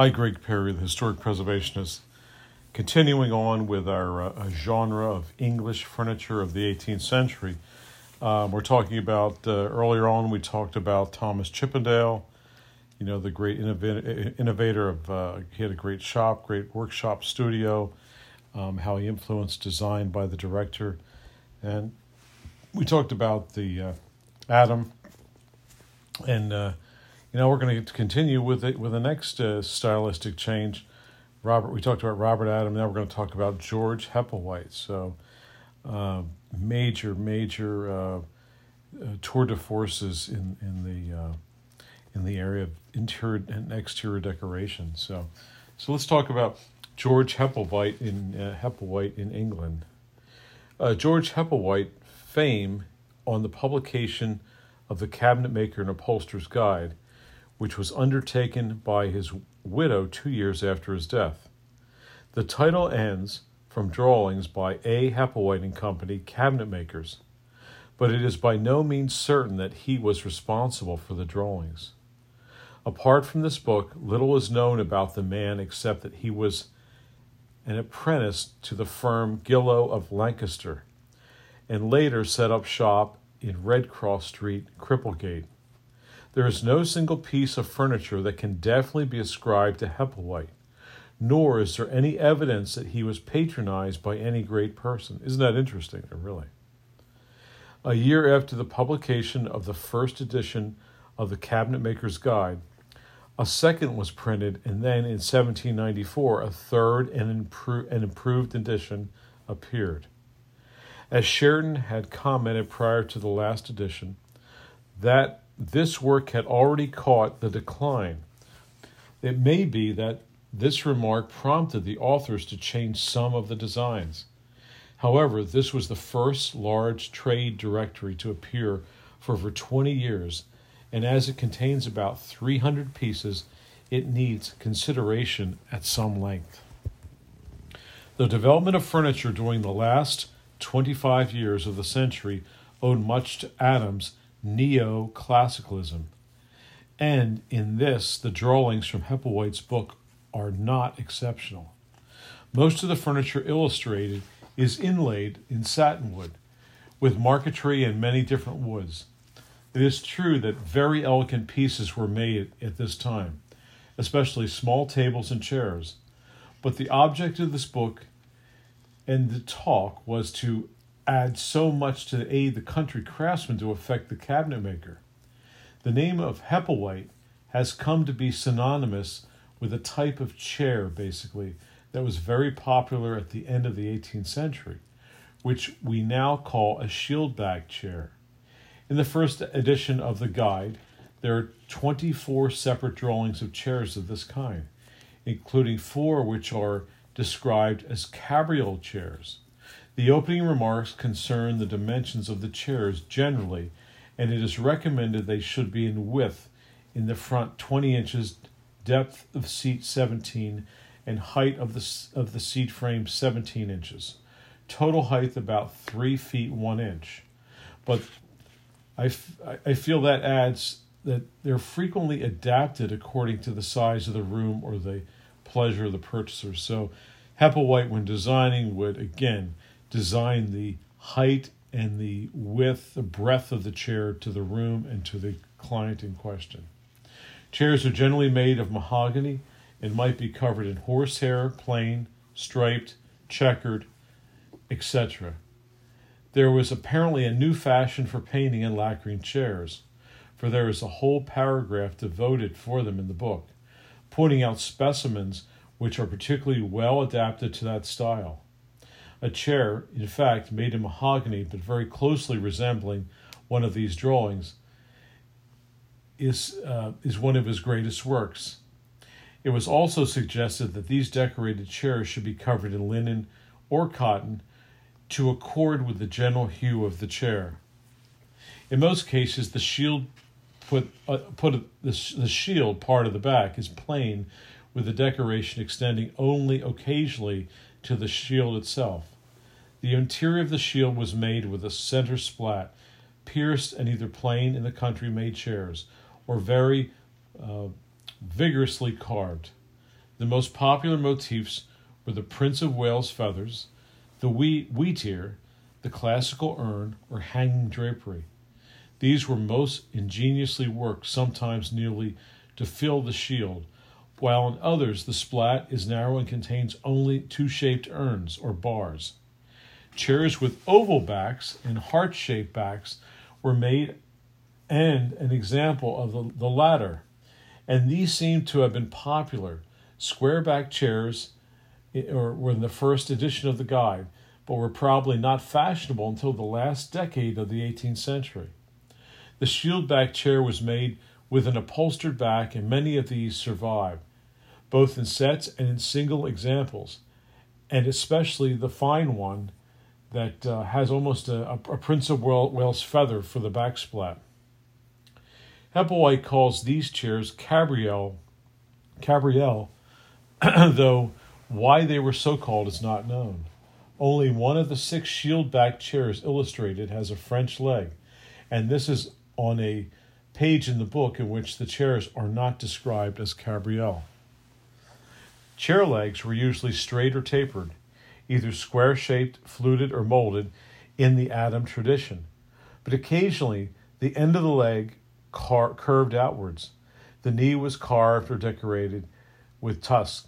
Hi, Greg Perry, the historic preservationist. Continuing on with our genre of English furniture of the 18th century, we're talking about, earlier on we talked about Thomas Chippendale, you know, the great innovator of, he had a great shop, great workshop studio, how he influenced design by the director. And we talked about the Adam, and you know, we're going to continue with it with the next stylistic change. We talked about Robert Adam. Now we're going to talk about George Hepplewhite. So, major tour de forces in the area of interior and exterior decoration. So let's talk about George Hepplewhite in England. George Hepplewhite fame on the publication of the Cabinetmaker and Upholsterer's Guide, which was undertaken by his widow 2 years after his death. The title ends from drawings by A. Hepplewhite & Company, cabinetmakers, but it is by no means certain that he was responsible for the drawings. Apart from this book, little is known about the man except that he was an apprentice to the firm Gillow of Lancaster, and later set up shop in Red Cross Street, Cripplegate. There is no single piece of furniture that can definitely be ascribed to Hepplewhite, nor is there any evidence that he was patronized by any great person. Isn't that interesting, really? A year after the publication of the first edition of the Cabinetmaker's Guide, a second was printed, and then in 1794, a third and improved edition appeared. As Sheridan had commented prior to the last edition, that this work had already caught the decline. It may be that this remark prompted the authors to change some of the designs. However, this was the first large trade directory to appear for over 20 years, and as it contains about 300 pieces, it needs consideration at some length. The development of furniture during the last 25 years of the century owed much to Adam's neoclassicalism, and in this, the drawings from Hepplewhite's book are not exceptional. Most of the furniture illustrated is inlaid in satinwood, with marquetry and many different woods. It is true that very elegant pieces were made at this time, especially small tables and chairs, but the object of this book and the talk was to add so much to aid the country craftsman to affect the cabinet maker. The name of Hepplewhite has come to be synonymous with a type of chair, basically, that was very popular at the end of the 18th century, which we now call a shield bag chair. In the first edition of the guide, there are 24 separate drawings of chairs of this kind, including four which are described as cabriole chairs. The opening remarks concern the dimensions of the chairs generally, and it is recommended they should be in width in the front 20 inches, depth of seat 17, and height of the seat frame 17 inches. Total height about 3 feet 1 inch. But I feel that adds that they're frequently adapted according to the size of the room or the pleasure of the purchaser. So Hepplewhite, when designing, would again design the height and the width, the breadth of the chair to the room and to the client in question. Chairs are generally made of mahogany and might be covered in horsehair, plain, striped, checkered, etc. There was apparently a new fashion for painting and lacquering chairs, for there is a whole paragraph devoted for them in the book, pointing out specimens which are particularly well adapted to that style. A chair, in fact, made in mahogany but very closely resembling one of these drawings, is one of his greatest works. It was also suggested that these decorated chairs should be covered in linen or cotton to accord with the general hue of the chair. In most cases, the shield the shield part of the back is plain, with the decoration extending only occasionally to the shield itself. The interior of the shield was made with a center splat, pierced and either plain in the country-made chairs, or very vigorously carved. The most popular motifs were the Prince of Wales feathers, the wheatear, the classical urn, or hanging drapery. These were most ingeniously worked, sometimes nearly to fill the shield, while in others the splat is narrow and contains only two shaped urns or bars. Chairs with oval backs and heart-shaped backs were made and an example of the latter, and these seem to have been popular. Square-back chairs were in the first edition of the guide, but were probably not fashionable until the last decade of the 18th century. The shield-back chair was made with an upholstered back, and many of these survive, both in sets and in single examples, and especially the fine one that has almost a Prince of Wales feather for the backsplat. Hepplewhite calls these chairs cabriel, though why they were so called is not known. Only one of the six shield-backed chairs illustrated has a French leg, and this is on a page in the book in which the chairs are not described as cabriel. Chair legs were usually straight or tapered, either square-shaped, fluted, or molded in the Adam tradition, but occasionally the end of the leg curved outwards. The knee was carved or decorated with tusk,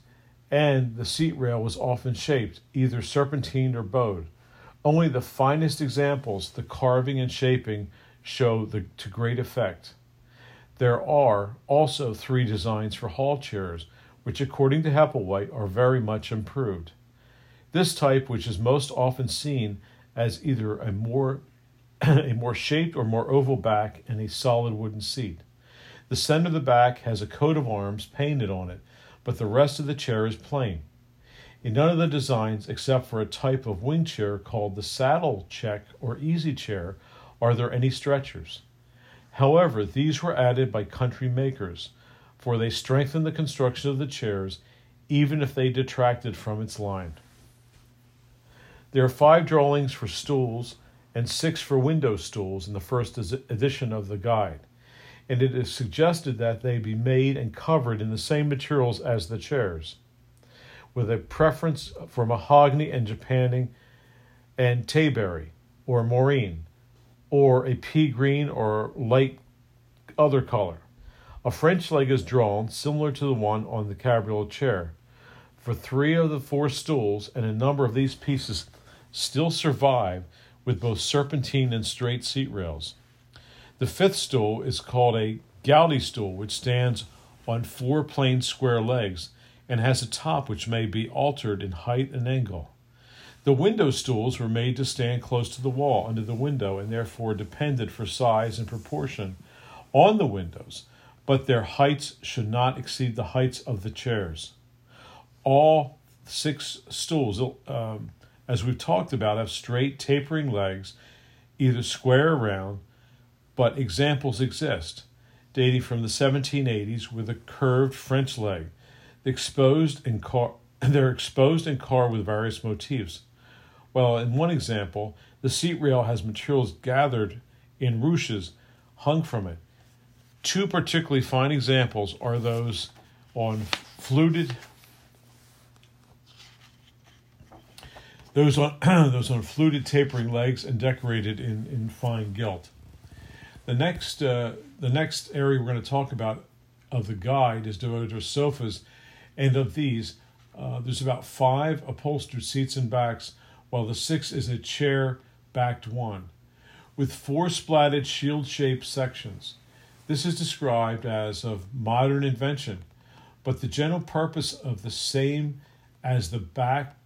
and the seat rail was often shaped, either serpentined or bowed. Only the finest examples, the carving and shaping, show to great effect. There are also three designs for hall chairs, which, according to Hepplewhite, are very much improved. This type, which is most often seen as either a more shaped or more oval back and a solid wooden seat. The center of the back has a coat of arms painted on it, but the rest of the chair is plain. In none of the designs, except for a type of wing chair called the saddle check or easy chair, are there any stretchers. However, these were added by country makers, for they strengthened the construction of the chairs, even if they detracted from its line. There are 5 drawings for stools and 6 for window stools in the first edition of the guide, and it is suggested that they be made and covered in the same materials as the chairs, with a preference for mahogany and japanning and tayberry or moreen, or a pea green or light other color. A French leg is drawn, similar to the one on the cabriole chair, for 3 of the 4 stools, and a number of these pieces still survive with both serpentine and straight seat rails. The 5th stool is called a gouty stool, which stands on 4 plain square legs and has a top which may be altered in height and angle. The window stools were made to stand close to the wall under the window and therefore depended for size and proportion on the windows, but their heights should not exceed the heights of the chairs. All 6 stools, as we've talked about, have straight tapering legs, either square or round, but examples exist, dating from the 1780s with a curved French leg. They're exposed and carved with various motifs. Well, in one example, the seat rail has materials gathered in ruches hung from it. 2 particularly fine examples are those on fluted tapering legs and decorated in fine gilt. The next area we're going to talk about of the guide is devoted to sofas, and of these, there's about 5 upholstered seats and backs, while the 6th is a chair-backed one, with 4 splatted shield-shaped sections. This is described as of modern invention, but the general purpose of the same as the back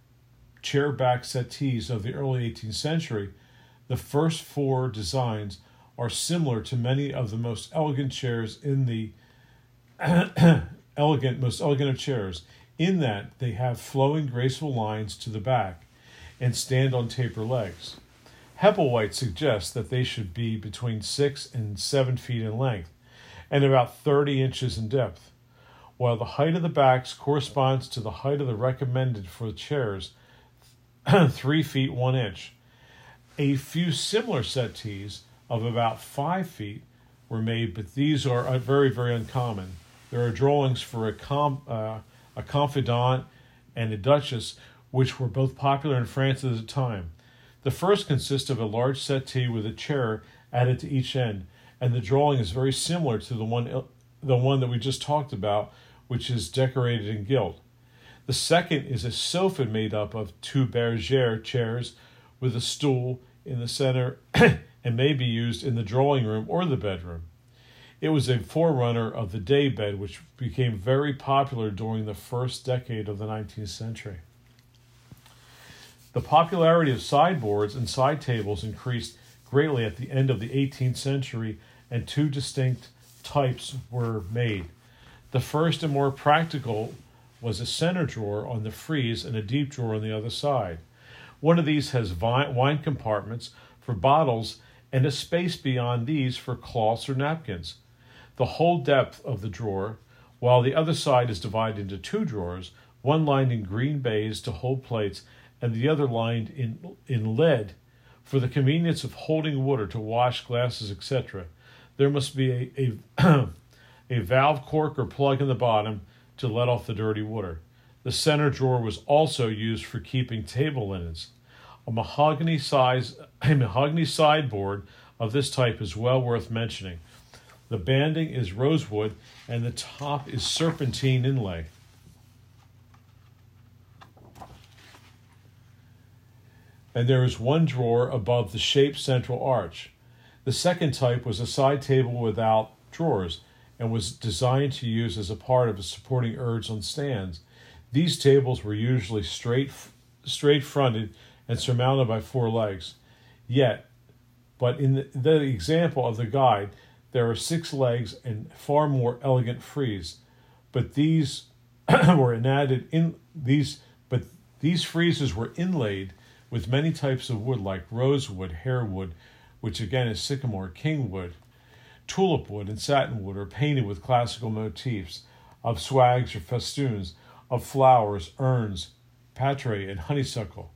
chair-back settees of the early 18th century, the first 4 designs are similar to many of the most elegant chairs in the most elegant of chairs, in that they have flowing, graceful lines to the back and stand on taper legs. Hepplewhite suggests that they should be between 6 and 7 feet in length and about 30 inches in depth, while the height of the backs corresponds to the height of the recommended for chairs, 3 feet 1 inch. A few similar settees of about 5 feet were made, but these are very, very uncommon. There are drawings for a a confidant, and a duchess, which were both popular in France at the time. The first consists of a large settee with a chair added to each end, and the drawing is very similar to the one that we just talked about, which is decorated in gilt. The second is a sofa made up of two bergère chairs with a stool in the center and may be used in the drawing room or the bedroom. It was a forerunner of the day bed, which became very popular during the first decade of the 19th century. The popularity of sideboards and side tables increased greatly at the end of the 18th century, and two distinct types were made. The first and more practical was a center drawer on the frieze and a deep drawer on the other side. One of these has wine compartments for bottles and a space beyond these for cloths or napkins. The whole depth of the drawer, while the other side is divided into two drawers, one lined in green baize to hold plates and the other lined in lead for the convenience of holding water to wash glasses, etc. There must be a valve cork or plug in the bottom to let off the dirty water. The center drawer was also used for keeping table linens. A mahogany sideboard of this type is well worth mentioning. The banding is rosewood and the top is serpentine inlay. And there is one drawer above the shaped central arch. The second type was a side table without drawers and was designed to use as a part of a supporting urge on stands. These tables were usually straight fronted and surmounted by four legs. Yet, but in the example of the guide, there are six legs and far more elegant frieze. But these friezes were inlaid with many types of wood like rosewood, harewood, which again is sycamore, kingwood, tulip wood, and satinwood, are painted with classical motifs of swags or festoons, of flowers, urns, paterae, and honeysuckle.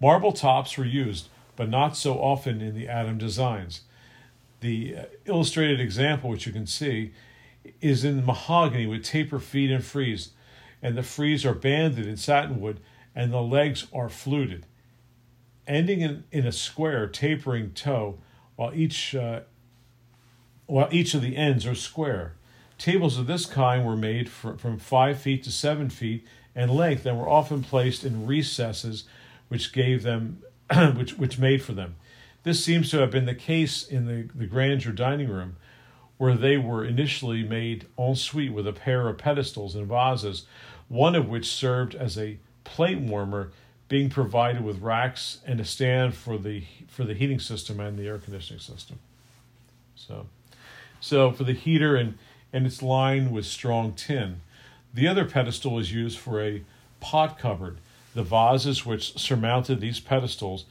Marble tops were used, but not so often in the Adam designs. The illustrated example, which you can see, is in mahogany with taper feet and frieze, and the frieze are banded in satinwood, and the legs are fluted, ending in a square tapering toe, while each of the ends are square. Tables of this kind were made from 5 feet to 7 feet in length, and were often placed in recesses, which made for them. This seems to have been the case in the grandeur dining room, where they were initially made en suite with a pair of pedestals and vases, one of which served as a plate warmer, being provided with racks and a stand for the heating system and the air conditioning system. So for the heater and it's lined with strong tin. The other pedestal is used for a pot cupboard. The vases which surmounted these pedestals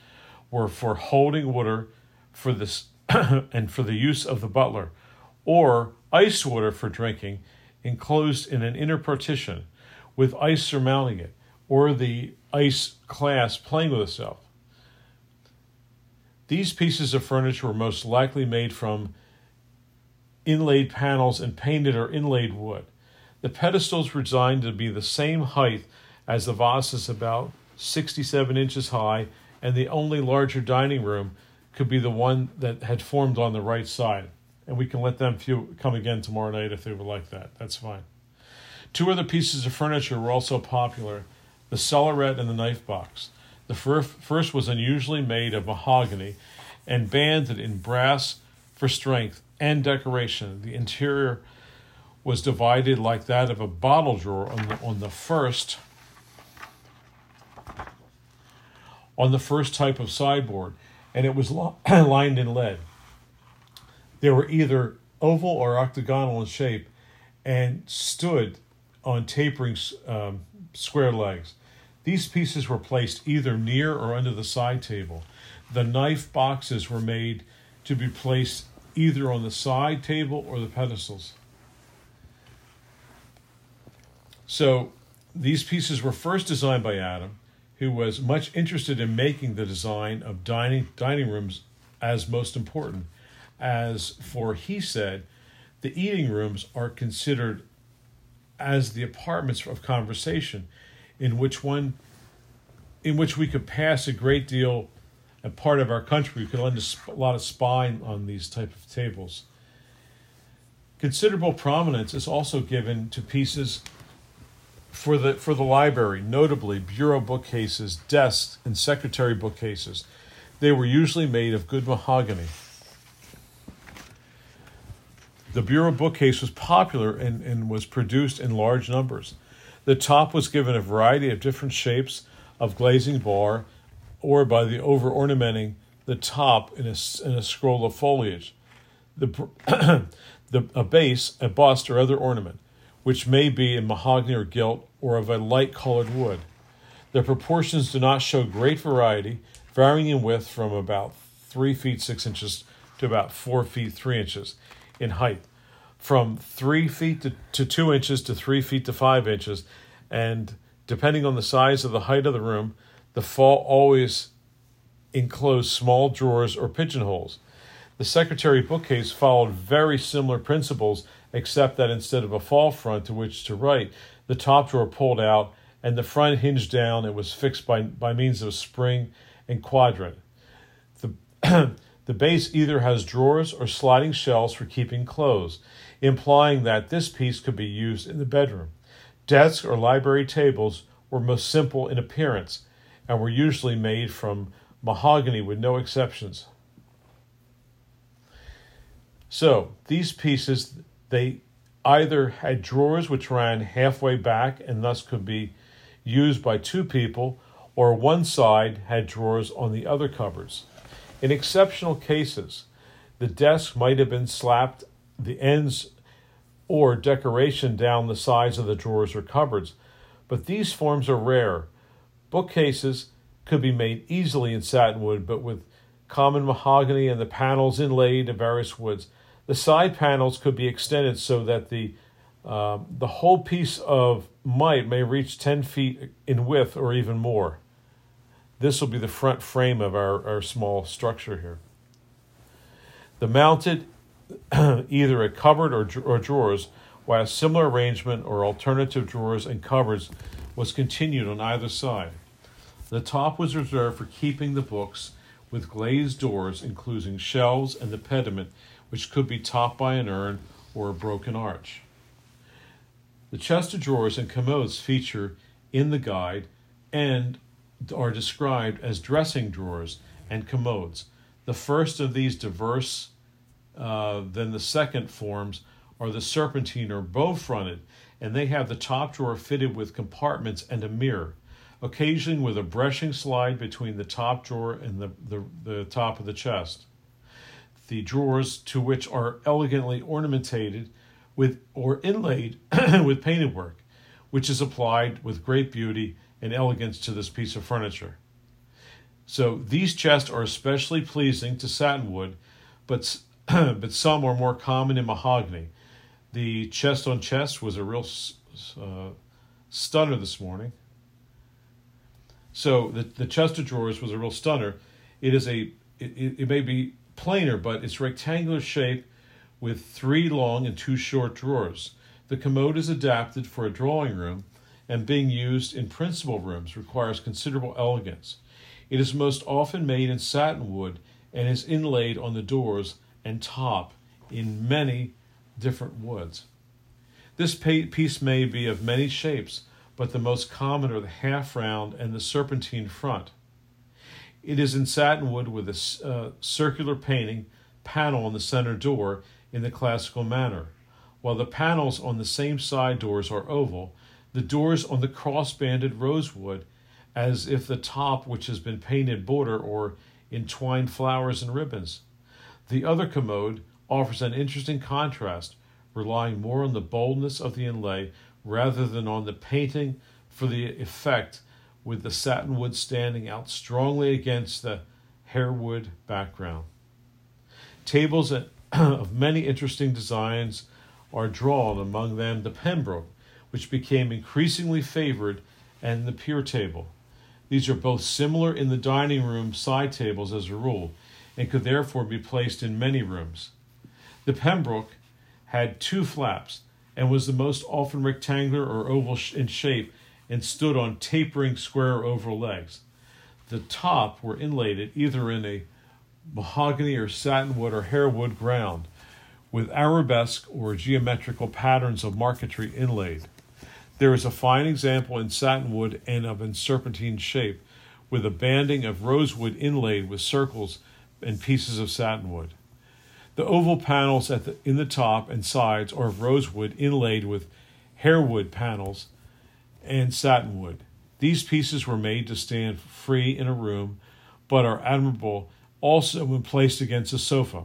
were for holding water for this and for the use of the butler, or ice water for drinking, enclosed in an inner partition with ice surmounting it, or the ice glass playing with itself. These pieces of furniture were most likely made from inlaid panels and painted or inlaid wood. The pedestals were designed to be the same height as the vases, about 67 inches high, and the only larger dining room could be the one that had formed on the right side. And we can let them come again tomorrow night if they would like that. That's fine. Two other pieces of furniture were also popular, the cellaret and the knife box. The first was unusually made of mahogany and banded in brass for strength and decoration. The interior was divided like that of a bottle drawer on the first type of sideboard, and it was lined in lead. They were either oval or octagonal in shape and stood on tapering square legs. These pieces were placed either near or under the side table. The knife boxes were made to be placed either on the side table or the pedestals. So these pieces were first designed by Adam, who was much interested in making the design of dining rooms as most important, as for he said, the eating rooms are considered as the apartments of conversation, in which we could pass a great deal, a part of our country. We could lend a lot of spine on these type of tables. Considerable prominence is also given to pieces for the library, notably bureau bookcases, desks, and secretary bookcases. They were usually made of good mahogany. The bureau bookcase was popular and was produced in large numbers. The top was given a variety of different shapes of glazing bar, or by the over-ornamenting the top in a scroll of foliage, a base, a bust, or other ornament, which may be in mahogany or gilt or of a light-colored wood. The proportions do not show great variety, varying in width from about 3 feet 6 inches to about 4 feet 3 inches in height, from 3 feet to 2 inches to 3 feet to 5 inches, and depending on the size of the height of the room, the fall always enclosed small drawers or pigeonholes. The secretary bookcase followed very similar principles, except that instead of a fall front to which to write, the top drawer pulled out and the front hinged down. It was fixed by means of spring and quadrant. The base either has drawers or sliding shelves for keeping clothes, implying that this piece could be used in the bedroom. Desks or library tables were most simple in appearance and were usually made from mahogany with no exceptions. So these pieces, they either had drawers which ran halfway back and thus could be used by two people, or one side had drawers on the other cupboards. In exceptional cases, the desk might have been slapped the ends or decoration down the sides of the drawers or cupboards, but these forms are rare. Bookcases could be made easily in satinwood, but with common mahogany and the panels inlaid of various woods. The side panels could be extended so that the whole piece of mite may reach 10 feet in width or even more. This will be the front frame of our small structure here. The mounted, either a cupboard or drawers, while a similar arrangement or alternative drawers and cupboards was continued on either side. The top was reserved for keeping the books, with glazed doors including shelves and the pediment, which could be topped by an urn or a broken arch. The chest of drawers and commodes feature in the guide and are described as dressing drawers and commodes. The first of these diverse than the second forms are the serpentine or bow-fronted, and they have the top drawer fitted with compartments and a mirror, occasionally with a brushing slide between the top drawer and the top of the chest. The drawers, to which are elegantly ornamented with or inlaid with painted work, which is applied with great beauty and elegance to this piece of furniture. So these chests are especially pleasing to satinwood, but some are more common in mahogany. The chest on chest was a real stunner this morning. So the chest of drawers was a real stunner. It may be plainer, but it's rectangular shape with 3 long and 2 short drawers. The commode is adapted for a drawing room, and being used in principal rooms requires considerable elegance. It is most often made in satinwood and is inlaid on the doors and top in many different woods. This piece may be of many shapes, but the most common are the half round and the serpentine front. It is in satinwood with a circular painting panel on the center door in the classical manner. While the panels on the same side doors are oval, the doors on the cross-banded rosewood, as if the top, which has been painted border or entwined flowers and ribbons. The other commode offers an interesting contrast, relying more on the boldness of the inlay rather than on the painting for the effect, with the satinwood standing out strongly against the hairwood background. Tables of many interesting designs are drawn, among them the Pembroke, which became increasingly favored, and the Pier Table. These are both similar in the dining room side tables as a rule, and could therefore be placed in many rooms. The Pembroke had 2 flaps, and was the most often rectangular or oval in shape and stood on tapering square or oval legs. The top were inlaid either in a mahogany or satinwood or hairwood ground, with arabesque or geometrical patterns of marquetry inlaid. There is a fine example in satinwood and of in serpentine shape, with a banding of rosewood inlaid with circles and pieces of satinwood. The oval panels in the top and sides are of rosewood inlaid with hairwood panels and satinwood. These pieces were made to stand free in a room, but are admirable also when placed against a sofa.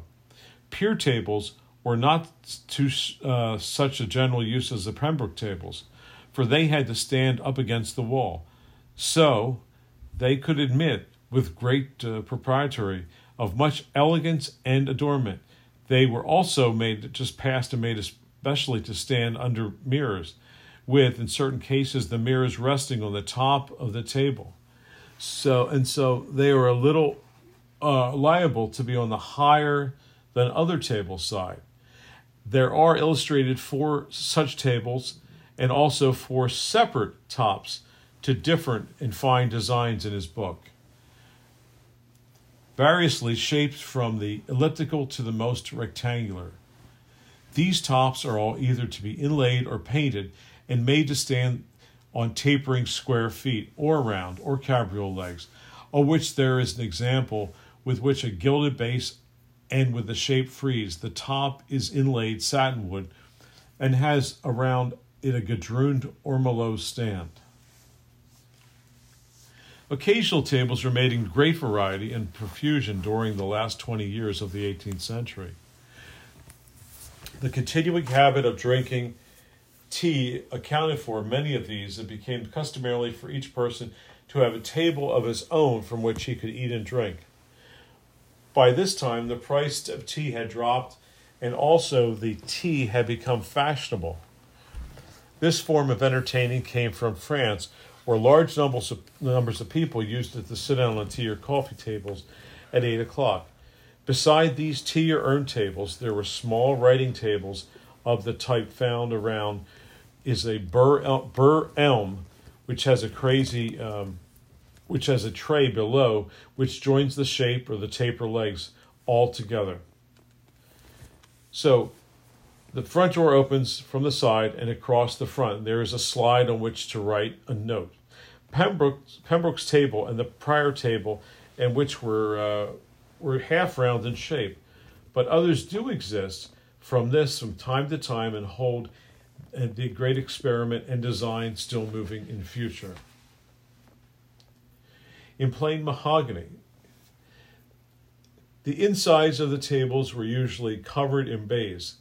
Pier tables were not to such a general use as the Pembroke tables, for they had to stand up against the wall. So they could admit, with great propriety, of much elegance and adornment. They were also made, just passed and made especially to stand under mirrors, with, in certain cases, the mirrors resting on the top of the table. So they were a little liable to be on the higher than other table side. There are illustrated 4 such tables and also 4 separate tops to different and fine designs in his book, variously shaped from the elliptical to the most rectangular. These tops are all either to be inlaid or painted and made to stand on tapering square feet or round or cabriole legs, of which there is an example with which a gilded base and with the shape frieze. The top is inlaid satinwood and has around it a gadrooned ormolu stand. Occasional tables were made in great variety and profusion during the last 20 years of the 18th century. The continuing habit of drinking tea accounted for many of these, and became customarily for each person to have a table of his own from which he could eat and drink. By this time, the price of tea had dropped, and also the tea had become fashionable. This form of entertaining came from France, where large numbers of people used it to sit down on tea or coffee tables at 8:00. Beside these tea or urn tables, there were small writing tables of the type found around is a bur elm, which has a tray below, which joins the shape or the taper legs all together. So the front door opens from the side and across the front. There is a slide on which to write a note. Pembroke's table and the prior table, and which were half round in shape, but others do exist from time to time and hold and the great experiment and design still moving in future. In plain mahogany, the insides of the tables were usually covered in baize,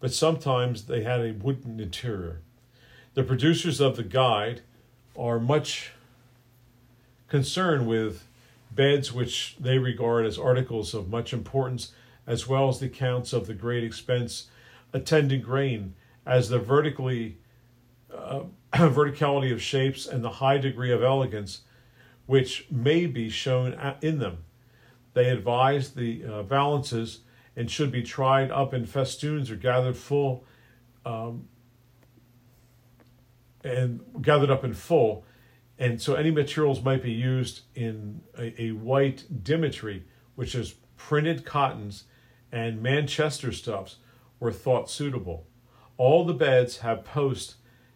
but sometimes they had a wooden interior. The producers of the guide are much concerned with beds which they regard as articles of much importance, as well as the accounts of the great expense attending grain, as the verticality of shapes and the high degree of elegance which may be shown in them. They advise the valances, and should be tried up in festoons or gathered up in full, and so any materials might be used in a white dimitree, which is printed cottons, and Manchester stuffs were thought suitable. All the beds have posts,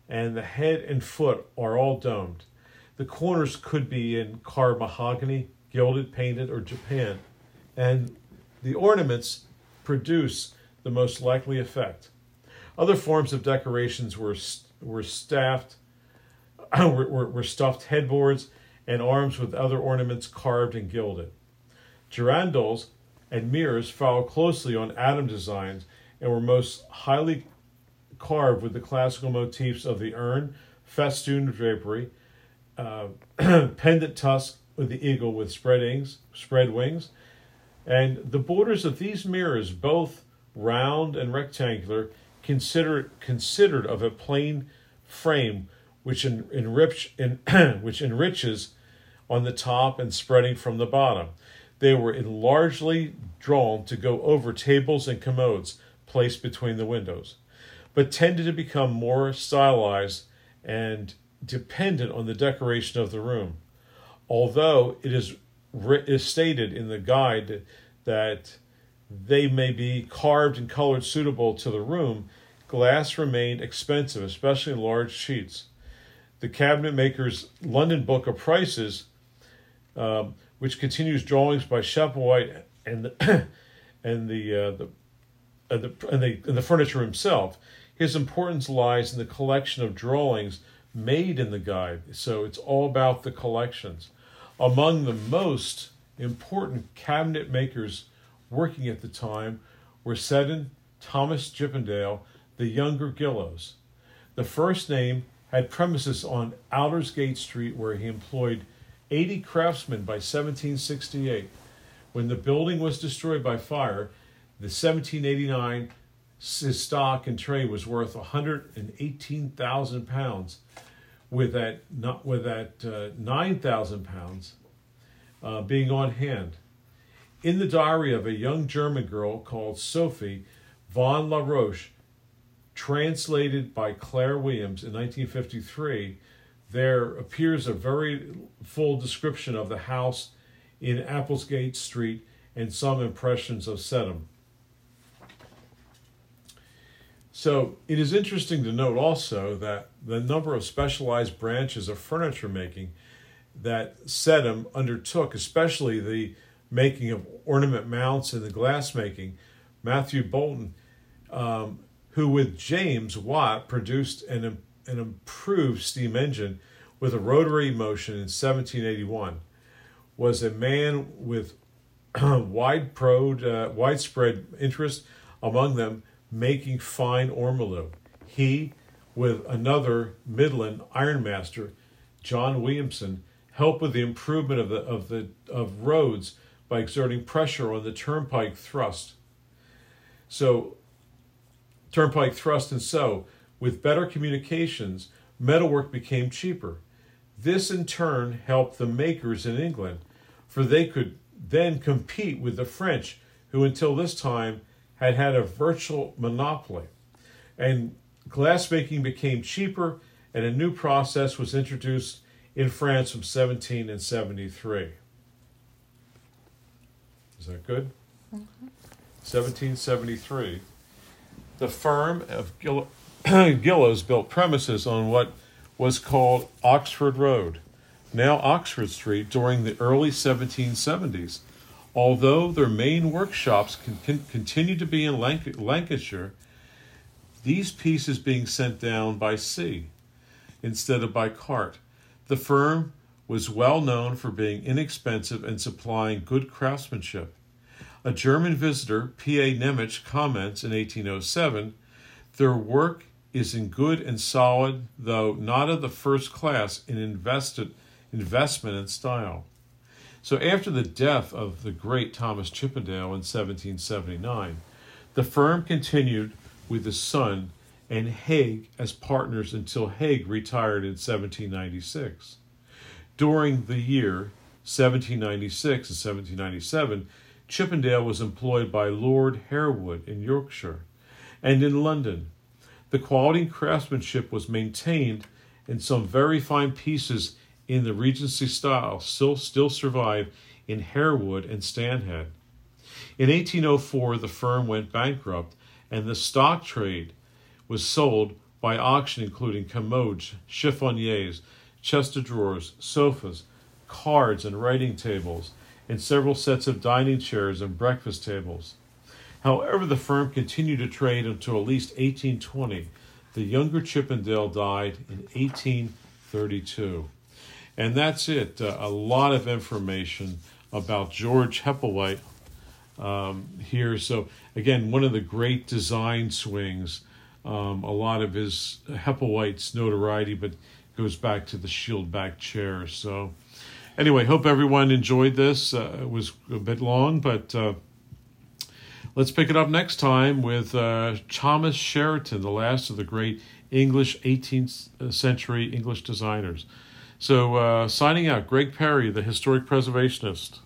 and the head and foot are all domed. The corners could be in carved mahogany, gilded, painted, or Japan, and the ornaments produce the most likely effect. Other forms of decorations were stuffed headboards and arms with other ornaments carved and gilded. Girandoles and mirrors followed closely on Adam designs and were most highly carved with the classical motifs of the urn, festoon drapery, pendant tusk with the eagle with spread wings, and the borders of these mirrors, both round and rectangular, considered of a plain frame, which enriches on the top and spreading from the bottom. They were largely drawn to go over tables and commodes placed between the windows. but tended to become more stylized and dependent on the decoration of the room. Although it is stated in the guide that they may be carved and colored suitable to the room, glass remained expensive, especially in large sheets. The Cabinetmaker's London Book of Prices, which continues drawings by Hepplewhite and the furniture himself, his importance lies in the collection of drawings made in the guide. So it's all about the collections. Among the most important cabinet makers working at the time were Seddon, Thomas Chippendale, the Younger, Gillows. The first name had premises on Aldersgate Street, where he employed 80 craftsmen by 1768. When the building was destroyed by fire, the 1789 his stock and trade was worth £118,000. With that 9,000 pounds being on hand. In the diary of a young German girl called Sophie von La Roche, translated by Claire Williams in 1953, there appears a very full description of the house in Aldersgate Street and some impressions of Seddon. So it is interesting to note also that the number of specialized branches of furniture making that Seddon undertook, especially the making of ornament mounts and the glass making. Matthew Bolton, who with James Watt produced an improved steam engine with a rotary motion in 1781, was a man with widespread interest, among them making fine ormolu. He, with another Midland ironmaster, John Williamson, helped with the improvement of roads by exerting pressure on the turnpike thrust. So, with better communications, metalwork became cheaper. This in turn helped the makers in England, for they could then compete with the French, who until this time had a virtual monopoly. And glassmaking became cheaper, and a new process was introduced in France from 1773. Is that good? Mm-hmm. 1773. The firm of Gillows built premises on what was called Oxford Road, now Oxford Street, during the early 1770s. Although their main workshops continued to be in Lancashire, these pieces being sent down by sea instead of by cart. The firm was well known for being inexpensive and supplying good craftsmanship. A German visitor, P.A. Nemich, comments in 1807, "Their work is in good and solid, though not of the first class in investment and style." So after the death of the great Thomas Chippendale in 1779, the firm continued with his son and Haig as partners until Haig retired in 1796. During the year 1796 and 1797, Chippendale was employed by Lord Harewood in Yorkshire and in London. The quality and craftsmanship was maintained, and some very fine pieces in the Regency style still survive in Harewood and Stanhead. In 1804, the firm went bankrupt, and the stock trade was sold by auction, including commodes, chiffoniers, chest of drawers, sofas, cards and writing tables, and several sets of dining chairs and breakfast tables. However, the firm continued to trade until at least 1820. The younger Chippendale died in 1832. And that's it. A lot of information about George Hepplewhite here. So again, one of the great design swings. A lot of his Hepplewhite's notoriety, but goes back to the shield back chair. So anyway, hope everyone enjoyed this. It was a bit long, but let's pick it up next time with Thomas Sheraton, the last of the great English 18th century English designers. So signing out, Greg Perry, the historic preservationist.